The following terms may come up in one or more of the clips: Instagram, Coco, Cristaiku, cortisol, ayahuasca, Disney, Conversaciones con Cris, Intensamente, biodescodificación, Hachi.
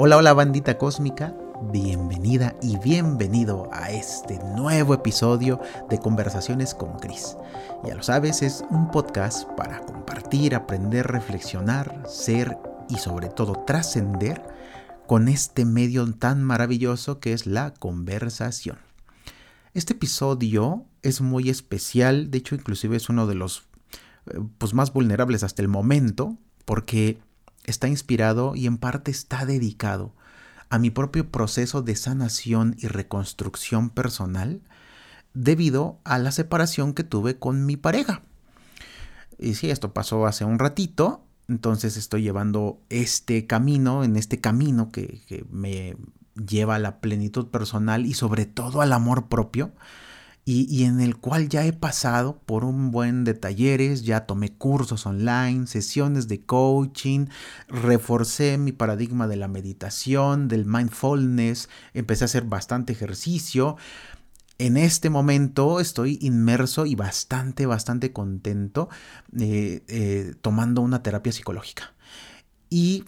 Hola, hola bandita cósmica, bienvenida y bienvenido a este nuevo episodio de Conversaciones con Cris. Ya lo sabes, es un podcast para compartir, aprender, reflexionar, ser y sobre todo trascender con este medio tan maravilloso que es la conversación. Este episodio es muy especial, de hecho inclusive es uno de los más vulnerables hasta el momento porque está inspirado y en parte está dedicado a mi propio proceso de sanación y reconstrucción personal debido a la separación que tuve con mi pareja. Y sí, esto pasó hace un ratito, entonces estoy llevando este camino que me lleva a la plenitud personal y sobre todo al amor propio. Y en el cual ya he pasado por un buen de talleres, ya tomé cursos online, sesiones de coaching, reforcé mi paradigma de la meditación, del mindfulness, empecé a hacer bastante ejercicio. En este momento estoy inmerso y bastante contento tomando una terapia psicológica. Y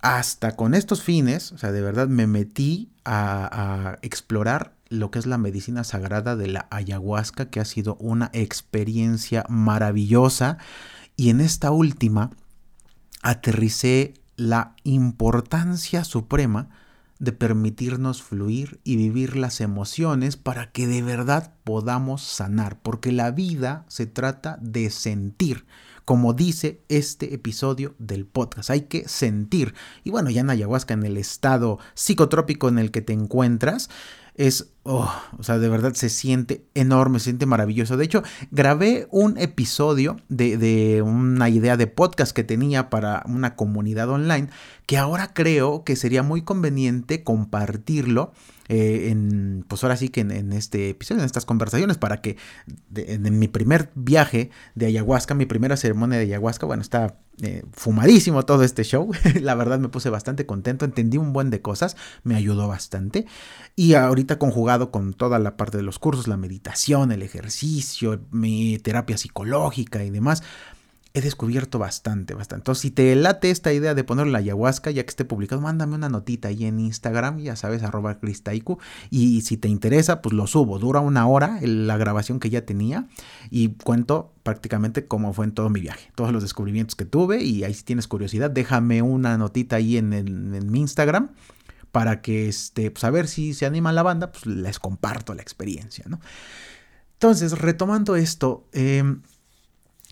hasta con estos fines, o sea, de verdad me metí a explorar lo que es la medicina sagrada de la ayahuasca, que ha sido una experiencia maravillosa, y en esta última aterricé la importancia suprema de permitirnos fluir y vivir las emociones para que de verdad podamos sanar, porque la vida se trata de sentir, como dice este episodio del podcast, hay que sentir. Y bueno, ya en ayahuasca, en el estado psicotrópico en el que te encuentras, de verdad se siente enorme, se siente maravilloso. De hecho, grabé un episodio de una idea de podcast que tenía para una comunidad online, que ahora creo que sería muy conveniente compartirlo en este episodio, en estas conversaciones, para que en mi primer viaje de ayahuasca, mi primera ceremonia de ayahuasca, está fumadísimo todo este show. La verdad me puse bastante contento, entendí un buen de cosas, me ayudó bastante, y ahorita conjugado con toda la parte de los cursos, la meditación, el ejercicio, mi terapia psicológica y demás, he descubierto bastante. Entonces, si te late esta idea de poner la ayahuasca, ya que esté publicado, mándame una notita ahí en Instagram, ya sabes, @Cristaiku, y si te interesa, pues lo subo. Dura 1 hora la grabación que ya tenía y cuento prácticamente cómo fue en todo mi viaje, todos los descubrimientos que tuve, y ahí si tienes curiosidad, déjame una notita ahí en mi Instagram para que, a ver si se anima la banda, pues les comparto la experiencia, ¿no? Entonces, retomando esto,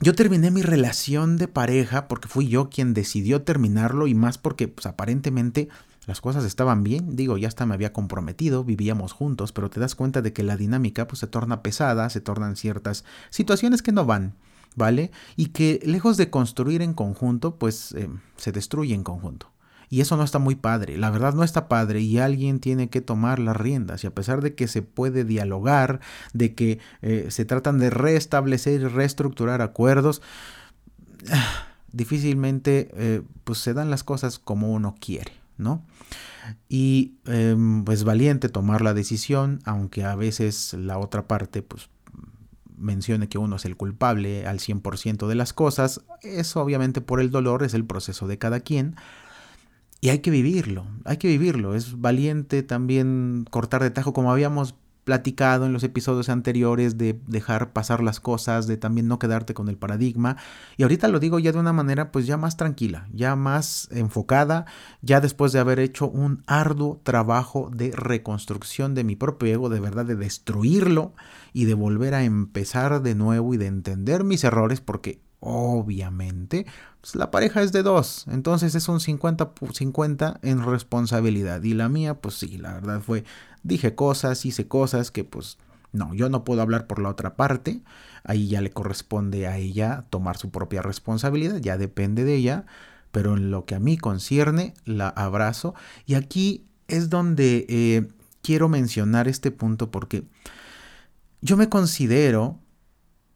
yo terminé mi relación de pareja porque fui yo quien decidió terminarlo, y más porque aparentemente las cosas estaban bien. Digo, ya hasta me había comprometido, vivíamos juntos, pero te das cuenta de que la dinámica se torna pesada, se tornan ciertas situaciones que no van, ¿vale? Y que lejos de construir en conjunto, se destruye en conjunto. Y eso no está muy padre, la verdad no está padre, y alguien tiene que tomar las riendas. Y a pesar de que se puede dialogar, de que se tratan de restablecer y reestructurar acuerdos, difícilmente se dan las cosas como uno quiere, ¿no? Y es valiente tomar la decisión, aunque a veces la otra parte mencione que uno es el culpable al 100% de las cosas. Eso obviamente por el dolor, es el proceso de cada quien. Y hay que vivirlo, es valiente también cortar de tajo, como habíamos platicado en los episodios anteriores, de dejar pasar las cosas, de también no quedarte con el paradigma. Y ahorita lo digo ya de una manera ya más tranquila, ya más enfocada, ya después de haber hecho un arduo trabajo de reconstrucción de mi propio ego, de verdad de destruirlo y de volver a empezar de nuevo y de entender mis errores, porque obviamente la pareja es de 2, entonces es un 50-50 en responsabilidad, y la mía sí, la verdad fue, dije cosas, hice cosas que no, yo no puedo hablar por la otra parte. Ahí ya le corresponde a ella tomar su propia responsabilidad, ya depende de ella, pero en lo que a mí concierne la abrazo. Y aquí es donde quiero mencionar este punto, porque yo me considero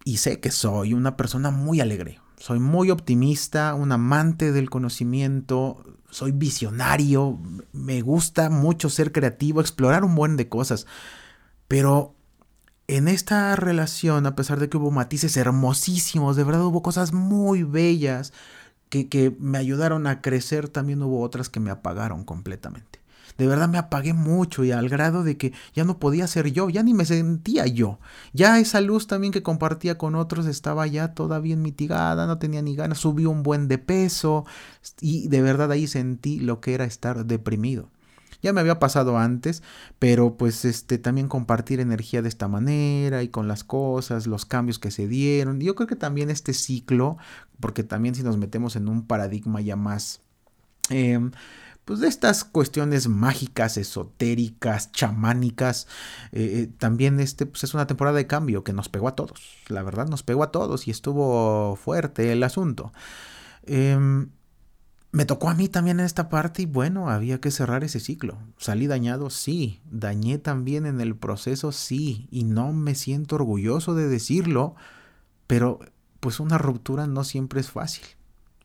y sé que soy una persona muy alegre, soy muy optimista, un amante del conocimiento, soy visionario, me gusta mucho ser creativo, explorar un buen de cosas. Pero en esta relación, a pesar de que hubo matices hermosísimos, de verdad hubo cosas muy bellas, que me ayudaron a crecer, también hubo otras que me apagaron completamente. De verdad me apagué mucho y al grado de que ya no podía ser yo, ya ni me sentía yo. Ya esa luz también que compartía con otros estaba ya toda bien mitigada, no tenía ni ganas, subí un buen de peso y de verdad ahí sentí lo que era estar deprimido. Ya me había pasado antes, pero pues también compartir energía de esta manera y con las cosas, los cambios que se dieron. Yo creo que también este ciclo, porque también si nos metemos en un paradigma ya más... pues de estas cuestiones mágicas, esotéricas, chamánicas, también pues es una temporada de cambio que nos pegó a todos. La verdad nos pegó a todos y estuvo fuerte el asunto. Me tocó a mí también en esta parte y bueno, había que cerrar ese ciclo. ¿Salí dañado? Sí. ¿Dañé también en el proceso? Sí. Y no me siento orgulloso de decirlo, pero pues una ruptura no siempre es fácil,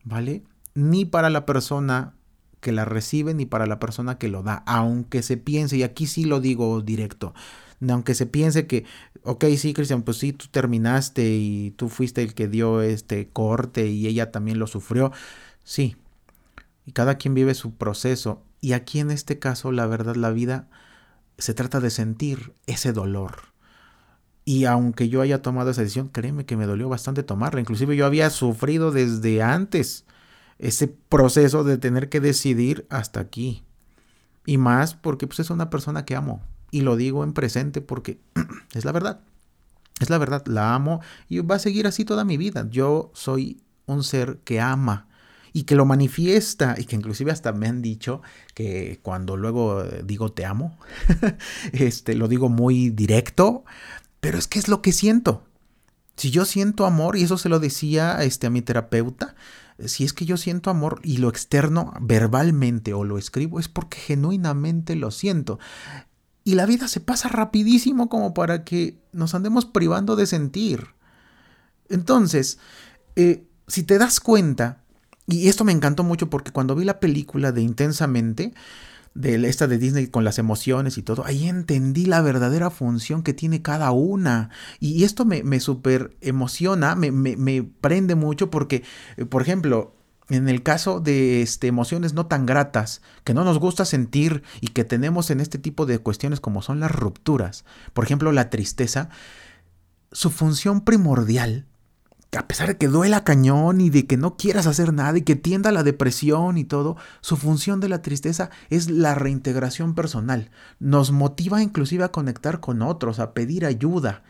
¿vale? Ni para la persona que la recibe ni para la persona que lo da, aunque se piense, y aquí sí lo digo directo, aunque se piense que, ok, sí, Cristian, pues sí, tú terminaste y tú fuiste el que dio este corte y ella también lo sufrió, sí, y cada quien vive su proceso, y aquí en este caso, la verdad, la vida se trata de sentir ese dolor. Y aunque yo haya tomado esa decisión, créeme que me dolió bastante tomarla, inclusive yo había sufrido desde antes ese proceso de tener que decidir hasta aquí. Y más porque pues, es una persona que amo. Y lo digo en presente porque es la verdad. Es la verdad, la amo y va a seguir así toda mi vida. Yo soy un ser que ama y que lo manifiesta. Y que inclusive hasta me han dicho que cuando luego digo te amo, lo digo muy directo. Pero es que es lo que siento. Si yo siento amor, y eso se lo decía a mi terapeuta, si es que yo siento amor y lo externo verbalmente o lo escribo, es porque genuinamente lo siento. Y la vida se pasa rapidísimo como para que nos andemos privando de sentir. Entonces, si te das cuenta, y esto me encantó mucho porque cuando vi la película de Intensamente, de esta de Disney con las emociones y todo, ahí entendí la verdadera función que tiene cada una, y esto me súper emociona, me prende mucho porque, por ejemplo, en el caso de emociones no tan gratas, que no nos gusta sentir y que tenemos en este tipo de cuestiones como son las rupturas, por ejemplo la tristeza, su función primordial, a pesar de que duela cañón y de que no quieras hacer nada y que tienda a la depresión y todo, su función de la tristeza es la reintegración personal. Nos motiva inclusive a conectar con otros, a pedir ayuda,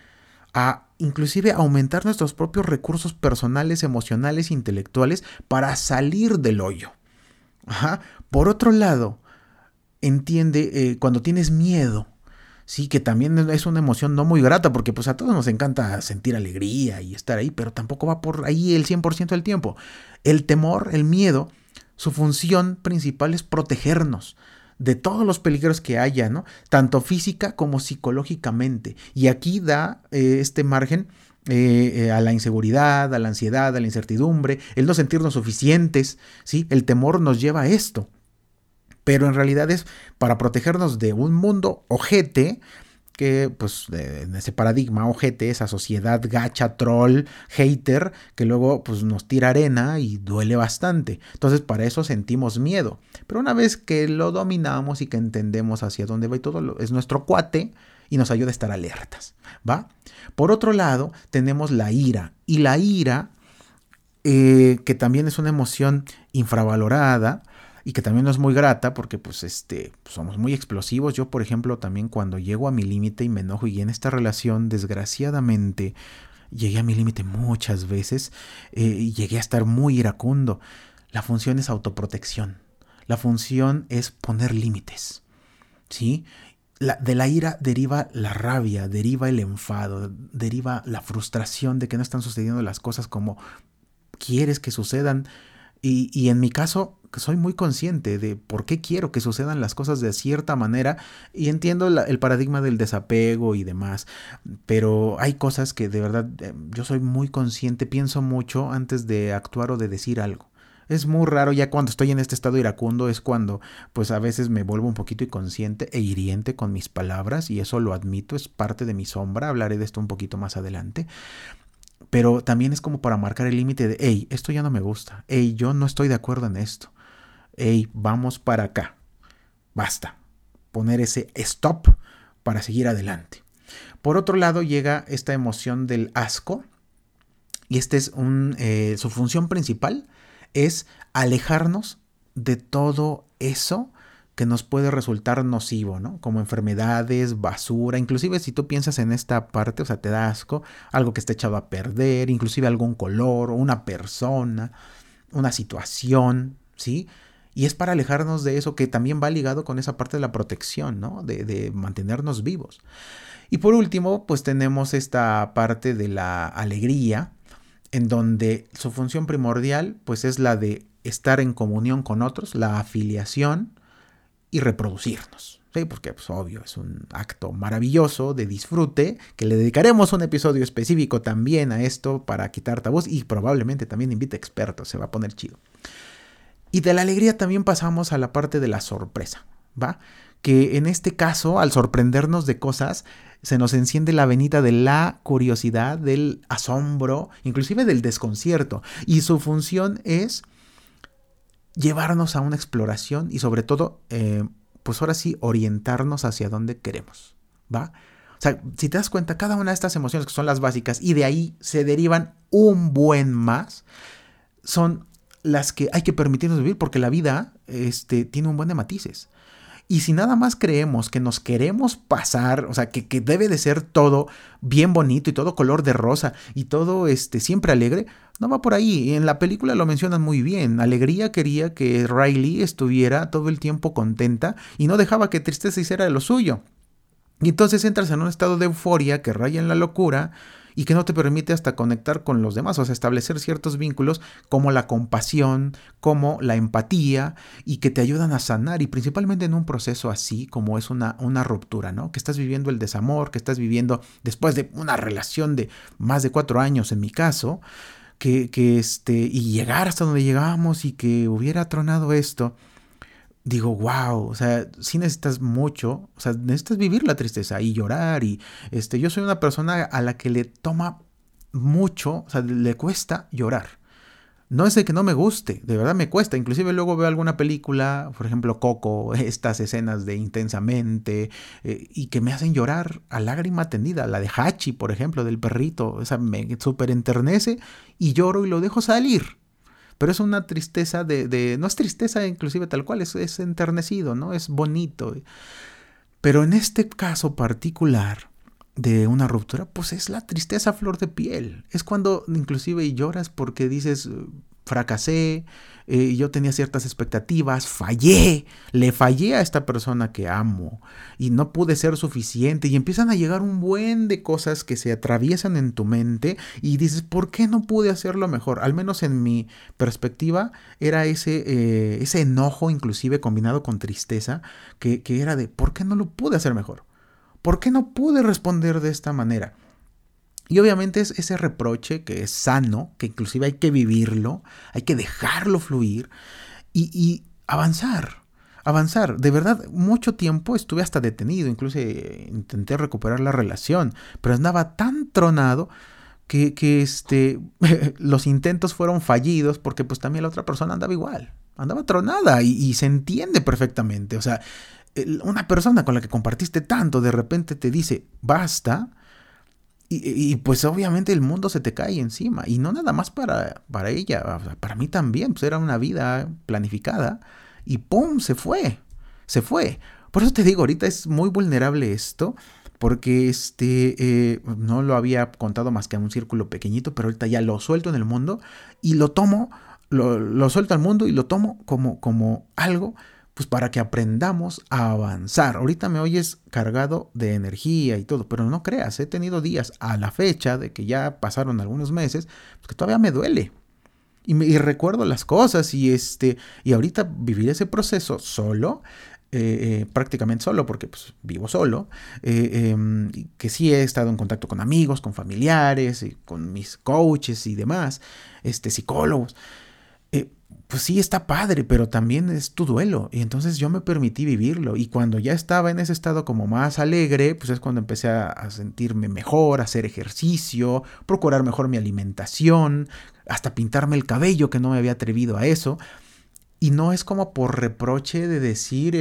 a inclusive aumentar nuestros propios recursos personales, emocionales, intelectuales para salir del hoyo. Ajá. Por otro lado, entiende cuando tienes miedo. Sí, que también es una emoción no muy grata porque pues a todos nos encanta sentir alegría y estar ahí, pero tampoco va por ahí el 100% del tiempo. El temor, el miedo, su función principal es protegernos de todos los peligros que haya, ¿no? Tanto física como psicológicamente. Y aquí da margen a la inseguridad, a la ansiedad, a la incertidumbre, el no sentirnos suficientes, ¿sí? El temor nos lleva a esto. Pero en realidad es para protegernos de un mundo ojete, que pues en ese paradigma ojete, esa sociedad gacha, troll, hater, que luego pues nos tira arena y duele bastante. Entonces para eso sentimos miedo. Pero una vez que lo dominamos y que entendemos hacia dónde va y todo, es nuestro cuate y nos ayuda a estar alertas, ¿va? Por otro lado tenemos la ira. Y la ira, que también es una emoción infravalorada, y que también no es muy grata porque pues somos muy explosivos. Yo, por ejemplo, también cuando llego a mi límite y me enojo, y en esta relación desgraciadamente llegué a mi límite muchas veces y llegué a estar muy iracundo. La función es autoprotección. La función es poner límites, ¿sí? De la ira deriva la rabia, deriva el enfado, deriva la frustración de que no están sucediendo las cosas como quieres que sucedan. Y en mi caso soy muy consciente de por qué quiero que sucedan las cosas de cierta manera y entiendo el paradigma del desapego y demás, pero hay cosas que de verdad yo soy muy consciente, pienso mucho antes de actuar o de decir algo. Es muy raro, ya cuando estoy en este estado iracundo es cuando pues a veces me vuelvo un poquito inconsciente e hiriente con mis palabras, y eso lo admito, es parte de mi sombra, hablaré de esto un poquito más adelante. Pero también es como para marcar el límite de, hey, esto ya no me gusta. Hey, yo no estoy de acuerdo en esto. Hey, vamos para acá. Basta. Poner ese stop para seguir adelante. Por otro lado llega esta emoción del asco. Y este es su función principal es alejarnos de todo eso que nos puede resultar nocivo, ¿no? Como enfermedades, basura, inclusive si tú piensas en esta parte, o sea, te da asco, algo que está echado a perder, inclusive algún color, o una persona, una situación, ¿sí? Y es para alejarnos de eso que también va ligado con esa parte de la protección, ¿no? De mantenernos vivos. Y por último, pues tenemos esta parte de la alegría, en donde su función primordial, pues es la de estar en comunión con otros, la afiliación, y reproducirnos, ¿sí? Porque pues obvio es un acto maravilloso de disfrute que le dedicaremos un episodio específico también a esto para quitar tabús y probablemente también invite expertos, se va a poner chido. Y de la alegría también pasamos a la parte de la sorpresa, ¿va? Que en este caso al sorprendernos de cosas se nos enciende la venita de la curiosidad, del asombro, inclusive del desconcierto, y su función es llevarnos a una exploración y sobre todo, pues ahora sí, orientarnos hacia donde queremos, ¿va? O sea, si te das cuenta, cada una de estas emociones que son las básicas y de ahí se derivan un buen más, son las que hay que permitirnos vivir porque la vida tiene un buen de matices. Y si nada más creemos que nos queremos pasar, o sea, que debe de ser todo bien bonito y todo color de rosa y todo siempre alegre, no va por ahí. En la película lo mencionan muy bien. Alegría quería que Riley estuviera todo el tiempo contenta y no dejaba que tristeza hiciera lo suyo. Y entonces entras en un estado de euforia que raya en la locura y que no te permite hasta conectar con los demás, o sea, establecer ciertos vínculos como la compasión, como la empatía y que te ayudan a sanar y principalmente en un proceso así como es una ruptura, ¿no? Que estás viviendo el desamor, que estás viviendo después de una relación de más de 4 años en mi caso, y llegar hasta donde llegamos y que hubiera tronado esto. Digo, wow, o sea, sí necesitas mucho, o sea, necesitas vivir la tristeza y llorar y yo soy una persona a la que le toma mucho, o sea, le cuesta llorar. No es de que no me guste, de verdad me cuesta, inclusive luego veo alguna película, por ejemplo Coco, estas escenas de Intensamente y que me hacen llorar a lágrima tendida, la de Hachi, por ejemplo, del perrito, o sea, me súper enternece y lloro y lo dejo salir. Pero es una tristeza no es tristeza inclusive tal cual, es enternecido, ¿no? Es bonito. Pero en este caso particular de una ruptura, pues es la tristeza flor de piel. Es cuando inclusive lloras porque dices, fracasé, yo tenía ciertas expectativas, fallé, le fallé a esta persona que amo y no pude ser suficiente. Y empiezan a llegar un buen de cosas que se atraviesan en tu mente y dices, ¿por qué no pude hacerlo mejor? Al menos en mi perspectiva era ese enojo inclusive combinado con tristeza que era de, ¿por qué no lo pude hacer mejor? ¿Por qué no pude responder de esta manera? Y obviamente es ese reproche que es sano, que inclusive hay que vivirlo, hay que dejarlo fluir y avanzar. De verdad, mucho tiempo estuve hasta detenido, incluso intenté recuperar la relación, pero andaba tan tronado que los intentos fueron fallidos porque pues también la otra persona andaba igual, andaba tronada y se entiende perfectamente. O sea, una persona con la que compartiste tanto de repente te dice basta. Y pues obviamente el mundo se te cae encima. Y no nada más para ella, para mí también. Pues era una vida planificada. Y ¡pum! Se fue. Por eso te digo, ahorita es muy vulnerable esto. Porque no lo había contado más que a un círculo pequeñito. Pero ahorita ya lo suelto en el mundo. Y lo tomo, lo suelto al mundo y lo tomo como algo. Pues para que aprendamos a avanzar. Ahorita me oyes cargado de energía y todo, pero no creas, he tenido días a la fecha de que ya pasaron algunos meses, pues que todavía me duele y recuerdo las cosas y ahorita vivir ese proceso solo, prácticamente solo, porque pues vivo solo, que sí he estado en contacto con amigos, con familiares, y con mis coaches y demás, psicólogos. pues sí está padre, pero también es tu duelo. Y entonces yo me permití vivirlo. Y cuando ya estaba en ese estado como más alegre, pues es cuando empecé a sentirme mejor, a hacer ejercicio, procurar mejor mi alimentación, hasta pintarme el cabello, que no me había atrevido a eso. Y no es como por reproche de decir,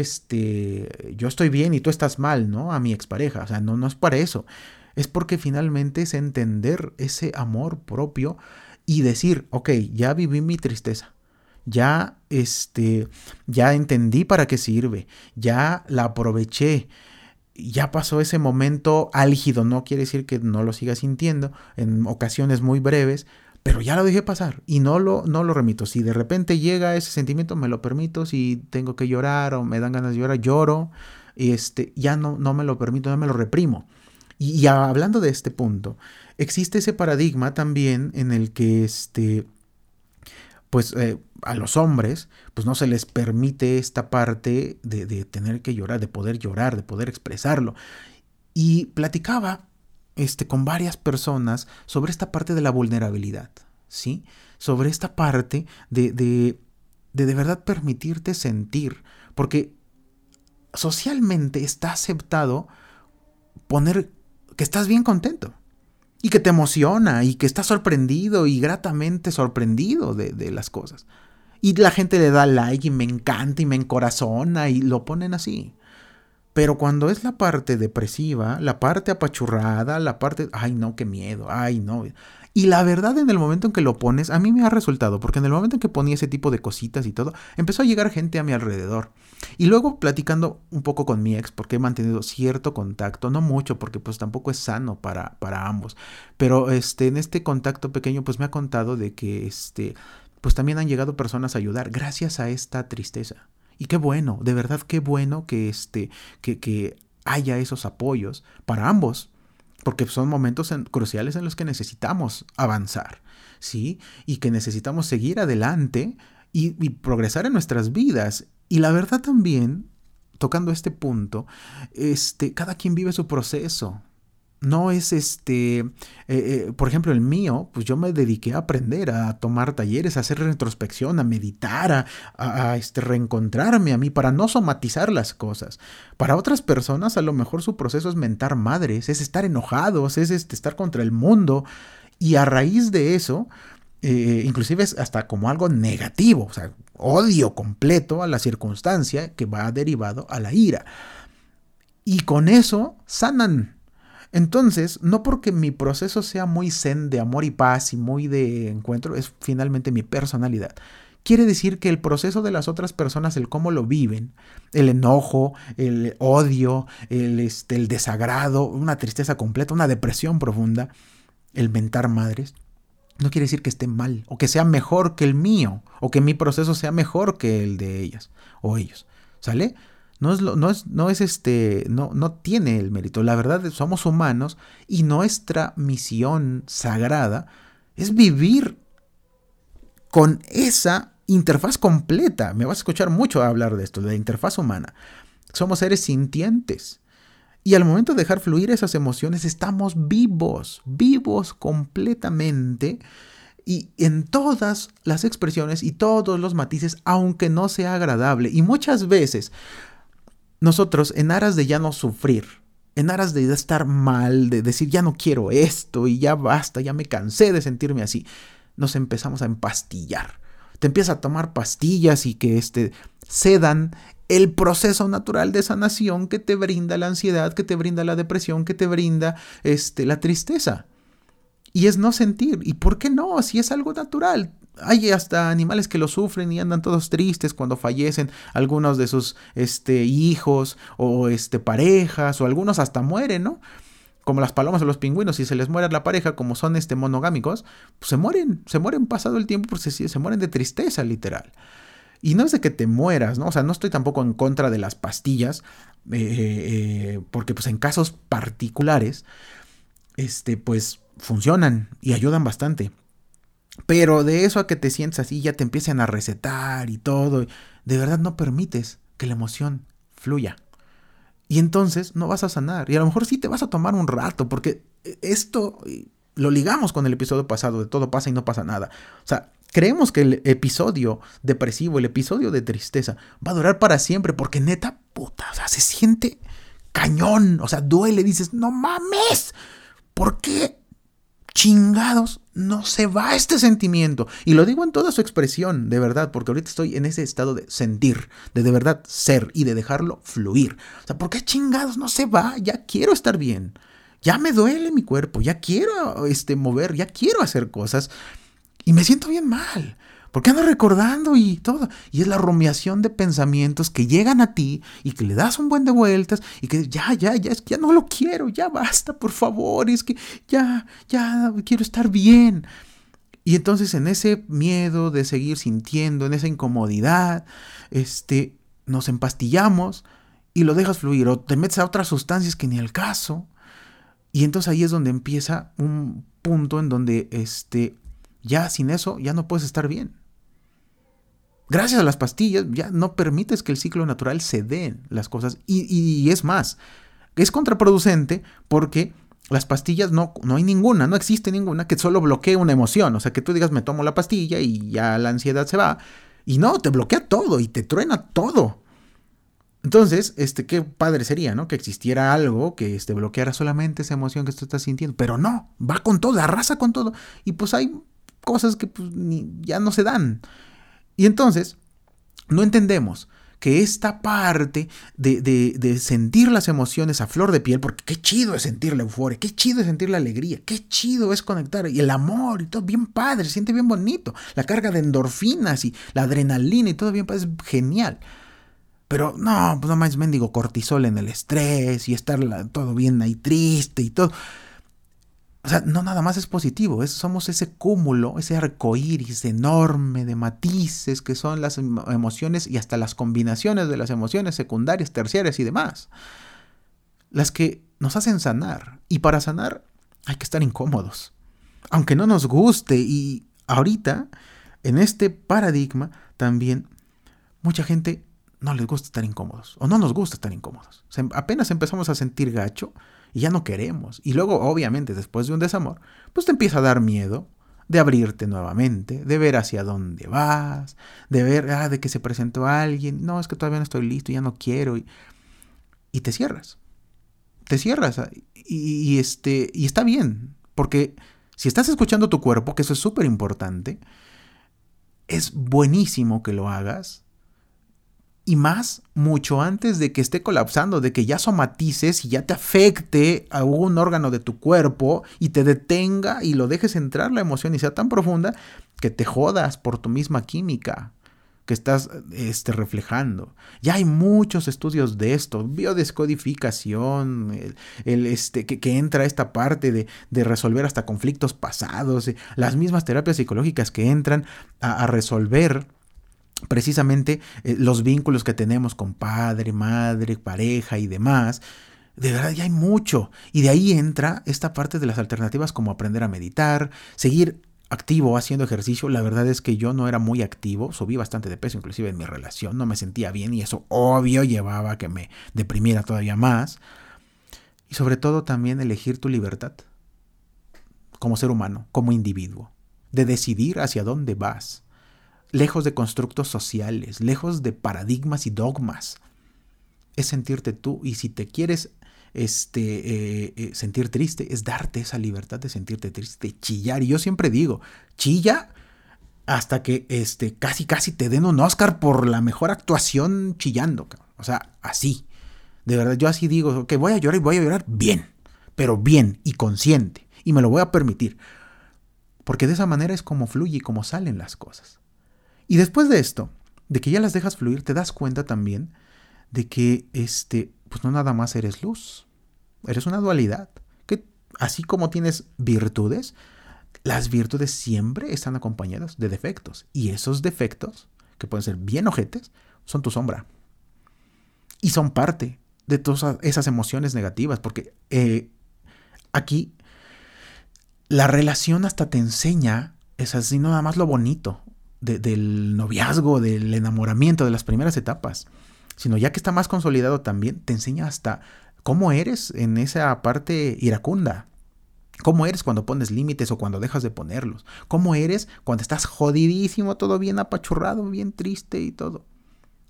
yo estoy bien y tú estás mal, ¿no? A mi expareja. O sea, no es para eso. Es porque finalmente es entender ese amor propio y decir, ok, ya viví mi tristeza. Ya entendí para qué sirve, ya la aproveché, ya pasó ese momento álgido, no quiere decir que no lo siga sintiendo en ocasiones muy breves, pero ya lo dejé pasar y no lo remito. Si de repente llega ese sentimiento, me lo permito. Si tengo que llorar o me dan ganas de llorar, lloro, ya no me lo permito, no me lo reprimo. Y hablando de este punto, existe ese paradigma también en el que a los hombres, pues no se les permite esta parte de tener que llorar, de poder expresarlo. Y platicaba con varias personas sobre esta parte de la vulnerabilidad, ¿sí? Sobre esta parte de verdad permitirte sentir, porque socialmente está aceptado poner que estás bien contento. Y que te emociona y que estás sorprendido y gratamente sorprendido de las cosas. Y la gente le da like y me encanta y me encorazona y lo ponen así. Pero cuando es la parte depresiva, la parte apachurrada, la parte... ¡Ay no, qué miedo! ¡Ay no! Y la verdad en el momento en que lo pones, a mí me ha resultado. Porque en el momento en que ponía ese tipo de cositas y todo, empezó a llegar gente a mi alrededor. Y luego platicando un poco con mi ex, porque he mantenido cierto contacto, no mucho, porque pues tampoco es sano para ambos. Pero en este contacto pequeño pues me ha contado de que pues también han llegado personas a ayudar gracias a esta tristeza. Y qué bueno, de verdad qué bueno que, que haya esos apoyos para ambos, porque son momentos cruciales en los que necesitamos avanzar, ¿sí? Y que necesitamos seguir adelante y progresar en nuestras vidas. Y la verdad también, tocando este punto, cada quien vive su proceso. No es por ejemplo, el mío, pues yo me dediqué a aprender, a tomar talleres, a hacer retrospección, a meditar, a reencontrarme a mí para no somatizar las cosas. Para otras personas a lo mejor su proceso es mentar madres, es estar enojados, es estar contra el mundo y a raíz de eso... inclusive es hasta como algo negativo, o sea, odio completo a la circunstancia que va derivado a la ira. Y con eso sanan. Entonces, no porque mi proceso sea muy zen de amor y paz y muy de encuentro, es finalmente mi personalidad. Quiere decir que el proceso de las otras personas, el cómo lo viven, el enojo, el odio, el desagrado, una tristeza completa, una depresión profunda, el mentar madres, no quiere decir que esté mal o que sea mejor que el mío o que mi proceso sea mejor que el de ellas o ellos, ¿sale? No tiene el mérito. La verdad, somos humanos y nuestra misión sagrada es vivir con esa interfaz completa. Me vas a escuchar mucho hablar de esto, de la interfaz humana. Somos seres sintientes. Y al momento de dejar fluir esas emociones, estamos vivos completamente y en todas las expresiones y todos los matices, aunque no sea agradable. Y muchas veces nosotros, en aras de ya no sufrir, en aras de ya estar mal, de decir ya no quiero esto y ya basta, ya me cansé de sentirme así, nos empezamos a empastillar. Te empiezas a tomar pastillas y que cedan el proceso natural de sanación que te brinda la ansiedad, que te brinda la depresión, que te brinda la tristeza. Y es no sentir. ¿Y por qué no? Si es algo natural. Hay hasta animales que lo sufren y andan todos tristes cuando fallecen algunos de sus hijos o parejas, o algunos hasta mueren, ¿no? Como las palomas o los pingüinos, si se les muere la pareja, como son monogámicos, pues se mueren pasado el tiempo, porque se mueren de tristeza, literal. Y no es de que te mueras, ¿no? O sea, no estoy tampoco en contra de las pastillas, porque pues en casos particulares, pues funcionan y ayudan bastante. Pero de eso a que te sientes así, ya te empiecen a recetar y todo, de verdad no permites que la emoción fluya. Y entonces no vas a sanar. Y a lo mejor sí te vas a tomar un rato, porque esto Lo ligamos con el episodio pasado de todo pasa y no pasa nada. O sea, creemos que el episodio depresivo, el episodio de tristeza va a durar para siempre porque neta, puta, o sea, se siente cañón. O sea, duele, dices, no mames, ¿por qué chingados no se va este sentimiento? Y lo digo en toda su expresión, de verdad, porque ahorita estoy en ese estado de sentir, de verdad ser y de dejarlo fluir. O sea, ¿por qué chingados no se va? Ya quiero estar bien. Ya me duele mi cuerpo, ya quiero mover, ya quiero hacer cosas y me siento bien mal, porque ando recordando y todo. Y es la rumiación de pensamientos que llegan a ti y que le das un buen de vueltas y que ya, es que ya no lo quiero, ya basta, por favor, es que ya quiero estar bien. Y entonces en ese miedo de seguir sintiendo, en esa incomodidad, nos empastillamos y lo dejas fluir o te metes a otras sustancias que ni al caso. Y entonces ahí es donde empieza un punto en donde ya sin eso ya no puedes estar bien. Gracias a las pastillas ya no permites que el ciclo natural se den las cosas. Y es más, es contraproducente porque las pastillas no hay ninguna, no existe ninguna que solo bloquee una emoción. O sea, que tú digas me tomo la pastilla y ya la ansiedad se va. Y no, te bloquea todo y te truena todo. Entonces, qué padre sería, ¿no? Que existiera algo que bloqueara solamente esa emoción que tú estás sintiendo. Pero no, va con todo, arrasa con todo. Y pues hay cosas que pues, ya no se dan. Y entonces, no entendemos que esta parte de sentir las emociones a flor de piel, porque qué chido es sentir la euforia, qué chido es sentir la alegría, qué chido es conectar y el amor y todo bien padre, se siente bien bonito. La carga de endorfinas y la adrenalina y todo bien padre, es genial. Pero no, pues no más mendigo cortisol en el estrés y estar todo bien ahí triste y todo. O sea, no nada más es positivo. Somos ese cúmulo, ese arcoíris enorme de matices que son las emociones y hasta las combinaciones de las emociones secundarias, terciarias y demás. Las que nos hacen sanar. Y para sanar hay que estar incómodos. Aunque no nos guste. Y ahorita, en este paradigma, también mucha gente no les gusta estar incómodos, o no nos gusta estar incómodos. Apenas empezamos a sentir gacho y ya no queremos. Y luego, obviamente, después de un desamor, pues te empieza a dar miedo de abrirte nuevamente, de ver hacia dónde vas, de ver, de que se presentó alguien. No, es que todavía no estoy listo, ya no quiero. Y te cierras. Te cierras. Y está bien, porque si estás escuchando tu cuerpo, que eso es súper importante, es buenísimo que lo hagas. Y más, mucho antes de que esté colapsando, de que ya somatices y ya te afecte a algún órgano de tu cuerpo y te detenga y lo dejes entrar la emoción y sea tan profunda que te jodas por tu misma química que estás reflejando. Ya hay muchos estudios de esto, biodescodificación, que entra esta parte de resolver hasta conflictos pasados, las mismas terapias psicológicas que entran a resolver precisamente los vínculos que tenemos con padre, madre, pareja y demás. De verdad ya hay mucho. Y de ahí entra esta parte de las alternativas como aprender a meditar, seguir activo haciendo ejercicio. La verdad es que yo no era muy activo, subí bastante de peso inclusive en mi relación, no me sentía bien y eso obvio llevaba a que me deprimiera todavía más. Y sobre todo también elegir tu libertad como ser humano, como individuo, de decidir hacia dónde vas. Lejos de constructos sociales, lejos de paradigmas y dogmas. Es sentirte tú. Y si te quieres sentir triste, es darte esa libertad de sentirte triste, chillar. Y yo siempre digo, chilla hasta que casi te den un Oscar por la mejor actuación chillando. O sea, así. De verdad, yo así digo, ok, voy a llorar y voy a llorar bien. Pero bien y consciente. Y me lo voy a permitir. Porque de esa manera es como fluye y como salen las cosas. Y después de esto, de que ya las dejas fluir, te das cuenta también de que pues no nada más eres luz, eres una dualidad, que así como tienes virtudes, las virtudes siempre están acompañadas de defectos, y esos defectos, que pueden ser bien ojetes, son tu sombra, y son parte de todas esas emociones negativas, porque aquí la relación hasta te enseña, es así nada más lo bonito, del noviazgo, del enamoramiento, de las primeras etapas, sino ya que está más consolidado también, te enseña hasta cómo eres en esa parte iracunda, ¿Cómo eres cuando pones límites o cuando dejas de ponerlos? ¿Cómo eres cuando estás jodidísimo, todo bien apachurrado, bien triste y todo?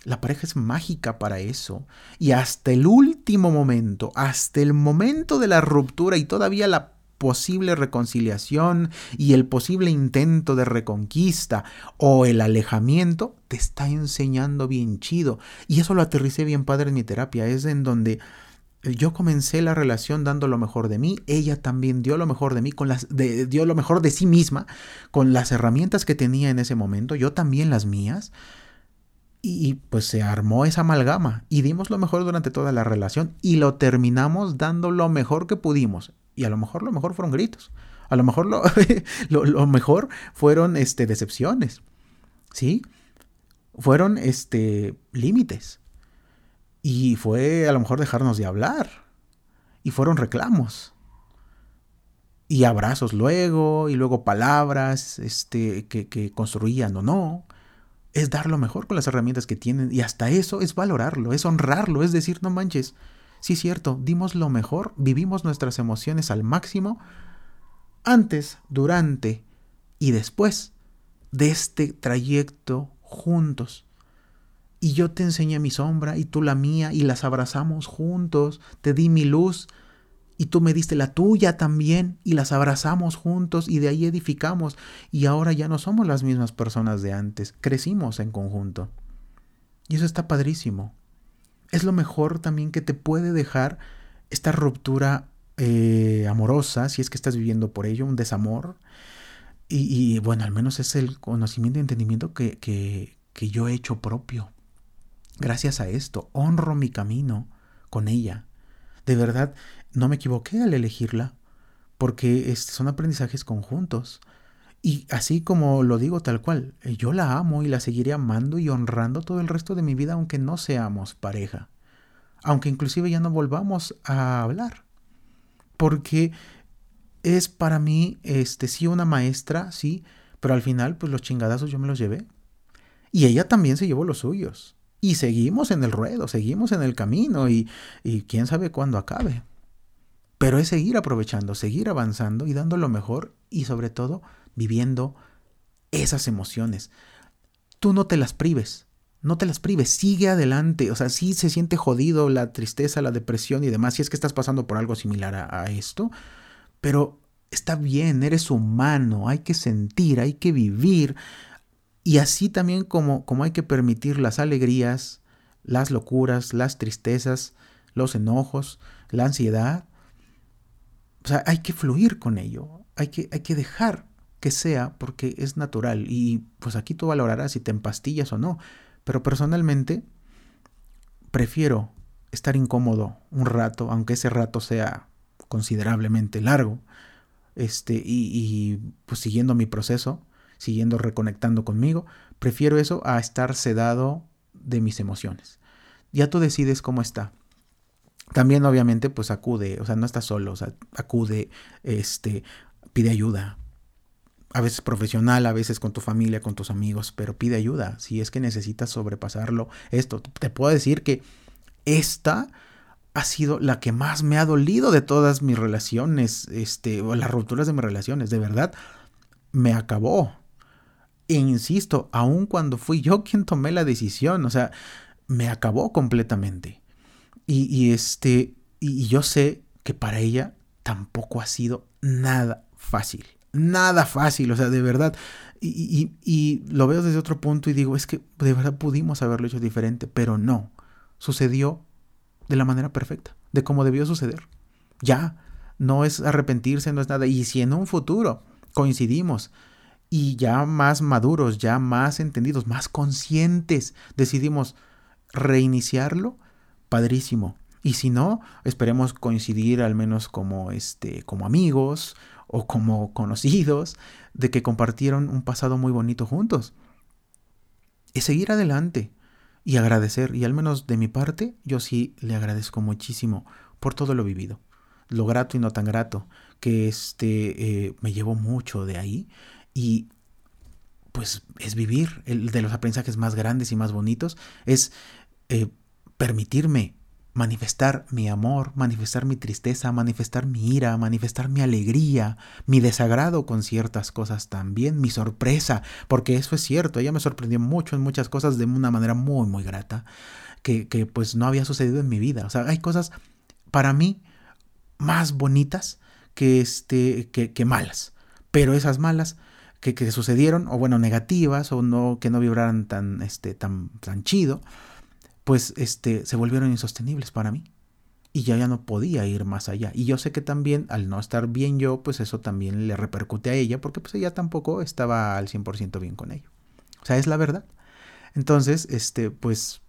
La pareja es mágica para eso. Y hasta el último momento, hasta el momento de la ruptura y todavía la posible reconciliación y el posible intento de reconquista o el alejamiento, te está enseñando bien chido. Y eso lo aterricé bien padre en mi terapia. Es en donde yo comencé la relación dando lo mejor de mí, ella también dio lo mejor de mí, dio lo mejor de sí misma, con las herramientas que tenía en ese momento, yo también las mías, y pues se armó esa amalgama, y dimos lo mejor durante toda la relación, y lo terminamos dando lo mejor que pudimos, y a lo mejor fueron gritos, a lo mejor lo mejor fueron decepciones, ¿sí? Fueron límites. Y fue a lo mejor dejarnos de hablar. Y fueron reclamos. Y abrazos luego. Y luego palabras que construían o no. Es dar lo mejor con las herramientas que tienen. Y hasta eso es valorarlo. Es honrarlo. Es decir, no manches. Sí es cierto. Dimos lo mejor. Vivimos nuestras emociones al máximo. Antes, durante y después de este trayecto juntos. Y yo te enseñé mi sombra y tú la mía y las abrazamos juntos. Te di mi luz y tú me diste la tuya también y las abrazamos juntos y de ahí edificamos. Y ahora ya no somos las mismas personas de antes. Crecimos en conjunto. Y eso está padrísimo. Es lo mejor también que te puede dejar esta ruptura amorosa, si es que estás viviendo por ello, un desamor. Y bueno, al menos es el conocimiento y entendimiento que yo he hecho propio. Gracias a esto, honro mi camino con ella. De verdad, no me equivoqué al elegirla, porque son aprendizajes conjuntos. Y así como lo digo tal cual, yo la amo y la seguiré amando y honrando todo el resto de mi vida, aunque no seamos pareja. Aunque inclusive ya no volvamos a hablar. Porque es para mí, sí, una maestra, sí, pero al final, pues los chingadazos yo me los llevé. Y ella también se llevó los suyos. Y seguimos en el ruedo, seguimos en el camino y quién sabe cuándo acabe. Pero es seguir aprovechando, seguir avanzando y dando lo mejor y sobre todo viviendo esas emociones. Tú no te las prives, no te las prives, sigue adelante. O sea, sí se siente jodido la tristeza, la depresión y demás, si es que estás pasando por algo similar a esto, pero está bien, eres humano, hay que sentir, hay que vivir. Y así también como hay que permitir las alegrías, las locuras, las tristezas, los enojos, la ansiedad. O sea, hay que fluir con ello. Hay que dejar que sea porque es natural. Y pues aquí tú valorarás si te empastillas o no. Pero personalmente prefiero estar incómodo un rato, aunque ese rato sea considerablemente largo. Pues siguiendo mi proceso. Siguiendo reconectando conmigo, prefiero eso a estar sedado de mis emociones. Ya tú decides cómo está. También obviamente pues acude, o sea, no estás solo, o sea, acude, pide ayuda. A veces profesional, a veces con tu familia, con tus amigos, pero pide ayuda si es que necesitas sobrepasarlo. Esto, te puedo decir que esta ha sido la que más me ha dolido de todas mis relaciones, o las rupturas de mis relaciones, de verdad, me acabó. E insisto, aun cuando fui yo quien tomé la decisión, o sea, me acabó completamente. Y yo sé que para ella tampoco ha sido nada fácil, o sea, de verdad. Y lo veo desde otro punto y digo, es que de verdad pudimos haberlo hecho diferente, pero no, sucedió de la manera perfecta, de como debió suceder. Ya, no es arrepentirse, no es nada. Y si en un futuro coincidimos, y ya más maduros, ya más entendidos, más conscientes, decidimos reiniciarlo, padrísimo. Y si no, esperemos coincidir al menos como amigos o como conocidos, de que compartieron un pasado muy bonito juntos. Es seguir adelante y agradecer, y al menos de mi parte, yo sí le agradezco muchísimo por todo lo vivido, lo grato y no tan grato, que me llevó mucho de ahí. Y pues es vivir, el de los aprendizajes más grandes y más bonitos es permitirme manifestar mi amor, manifestar mi tristeza, manifestar mi ira, manifestar mi alegría, mi desagrado con ciertas cosas también, mi sorpresa, porque eso es cierto, ella me sorprendió mucho en muchas cosas de una manera muy, muy grata, que pues no había sucedido en mi vida. O sea, hay cosas para mí más bonitas que malas, pero esas malas que sucedieron, o bueno, negativas, o no, que no vibraran tan chido, pues se volvieron insostenibles para mí y ya no podía ir más allá. Y yo sé que también al no estar bien yo, pues eso también le repercute a ella, porque pues ella tampoco estaba al 100% bien con ello. O sea, es la verdad. Entonces, pues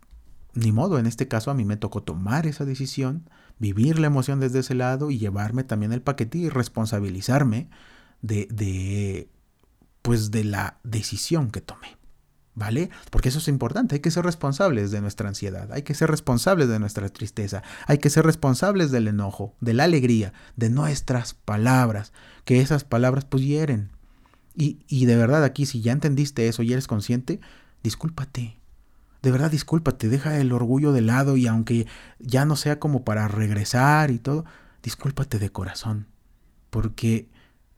ni modo, en este caso a mí me tocó tomar esa decisión, vivir la emoción desde ese lado y llevarme también el paquete y responsabilizarme de la decisión que tomé. ¿Vale? Porque eso es importante, hay que ser responsables de nuestra ansiedad, hay que ser responsables de nuestra tristeza, hay que ser responsables del enojo, de la alegría, de nuestras palabras, que esas palabras pues hieren. Y de verdad aquí, si ya entendiste eso y eres consciente, discúlpate, de verdad discúlpate, deja el orgullo de lado y aunque ya no sea como para regresar y todo, discúlpate de corazón, porque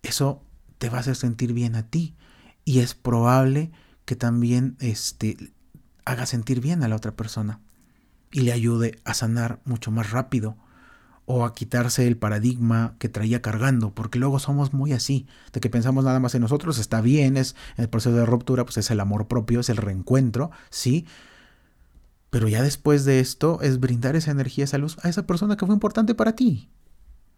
eso te va a hacer sentir bien a ti y es probable que también haga sentir bien a la otra persona y le ayude a sanar mucho más rápido o a quitarse el paradigma que traía cargando, porque luego somos muy así, de que pensamos nada más en nosotros, está bien, es el proceso de ruptura, pues es el amor propio, es el reencuentro, sí, pero ya después de esto es brindar esa energía, esa luz a esa persona que fue importante para ti.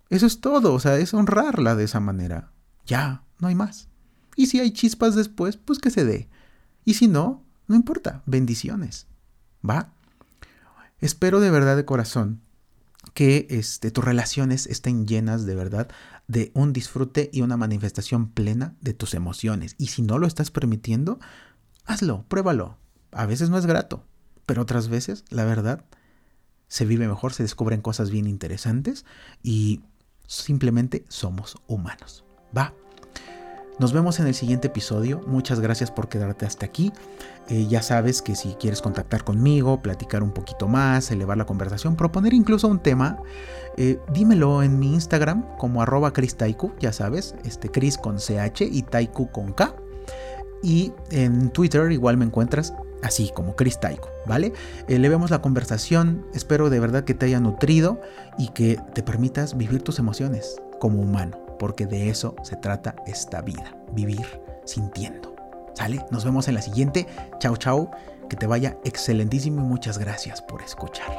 Eso es todo, o sea, es honrarla de esa manera, ya, no hay más. Y si hay chispas después, pues que se dé. Y si no, no importa, bendiciones, ¿va? Espero de verdad de corazón que tus relaciones estén llenas de verdad de un disfrute y una manifestación plena de tus emociones. Y si no lo estás permitiendo, hazlo, pruébalo. A veces no es grato, pero otras veces, la verdad, se vive mejor, se descubren cosas bien interesantes y simplemente somos humanos, ¿va? Nos vemos en el siguiente episodio. Muchas gracias por quedarte hasta aquí. Ya sabes que si quieres contactar conmigo, platicar un poquito más, elevar la conversación, proponer incluso un tema, dímelo en mi Instagram como @Cristaiku, ya sabes, Cris con CH y Taiku con K. Y en Twitter igual me encuentras así como Cristaiku, ¿vale? Elevemos la conversación. Espero de verdad que te haya nutrido y que te permitas vivir tus emociones como humano. Porque de eso se trata esta vida, vivir sintiendo, ¿sale? Nos vemos en la siguiente, chao chao, que te vaya excelentísimo y muchas gracias por escuchar.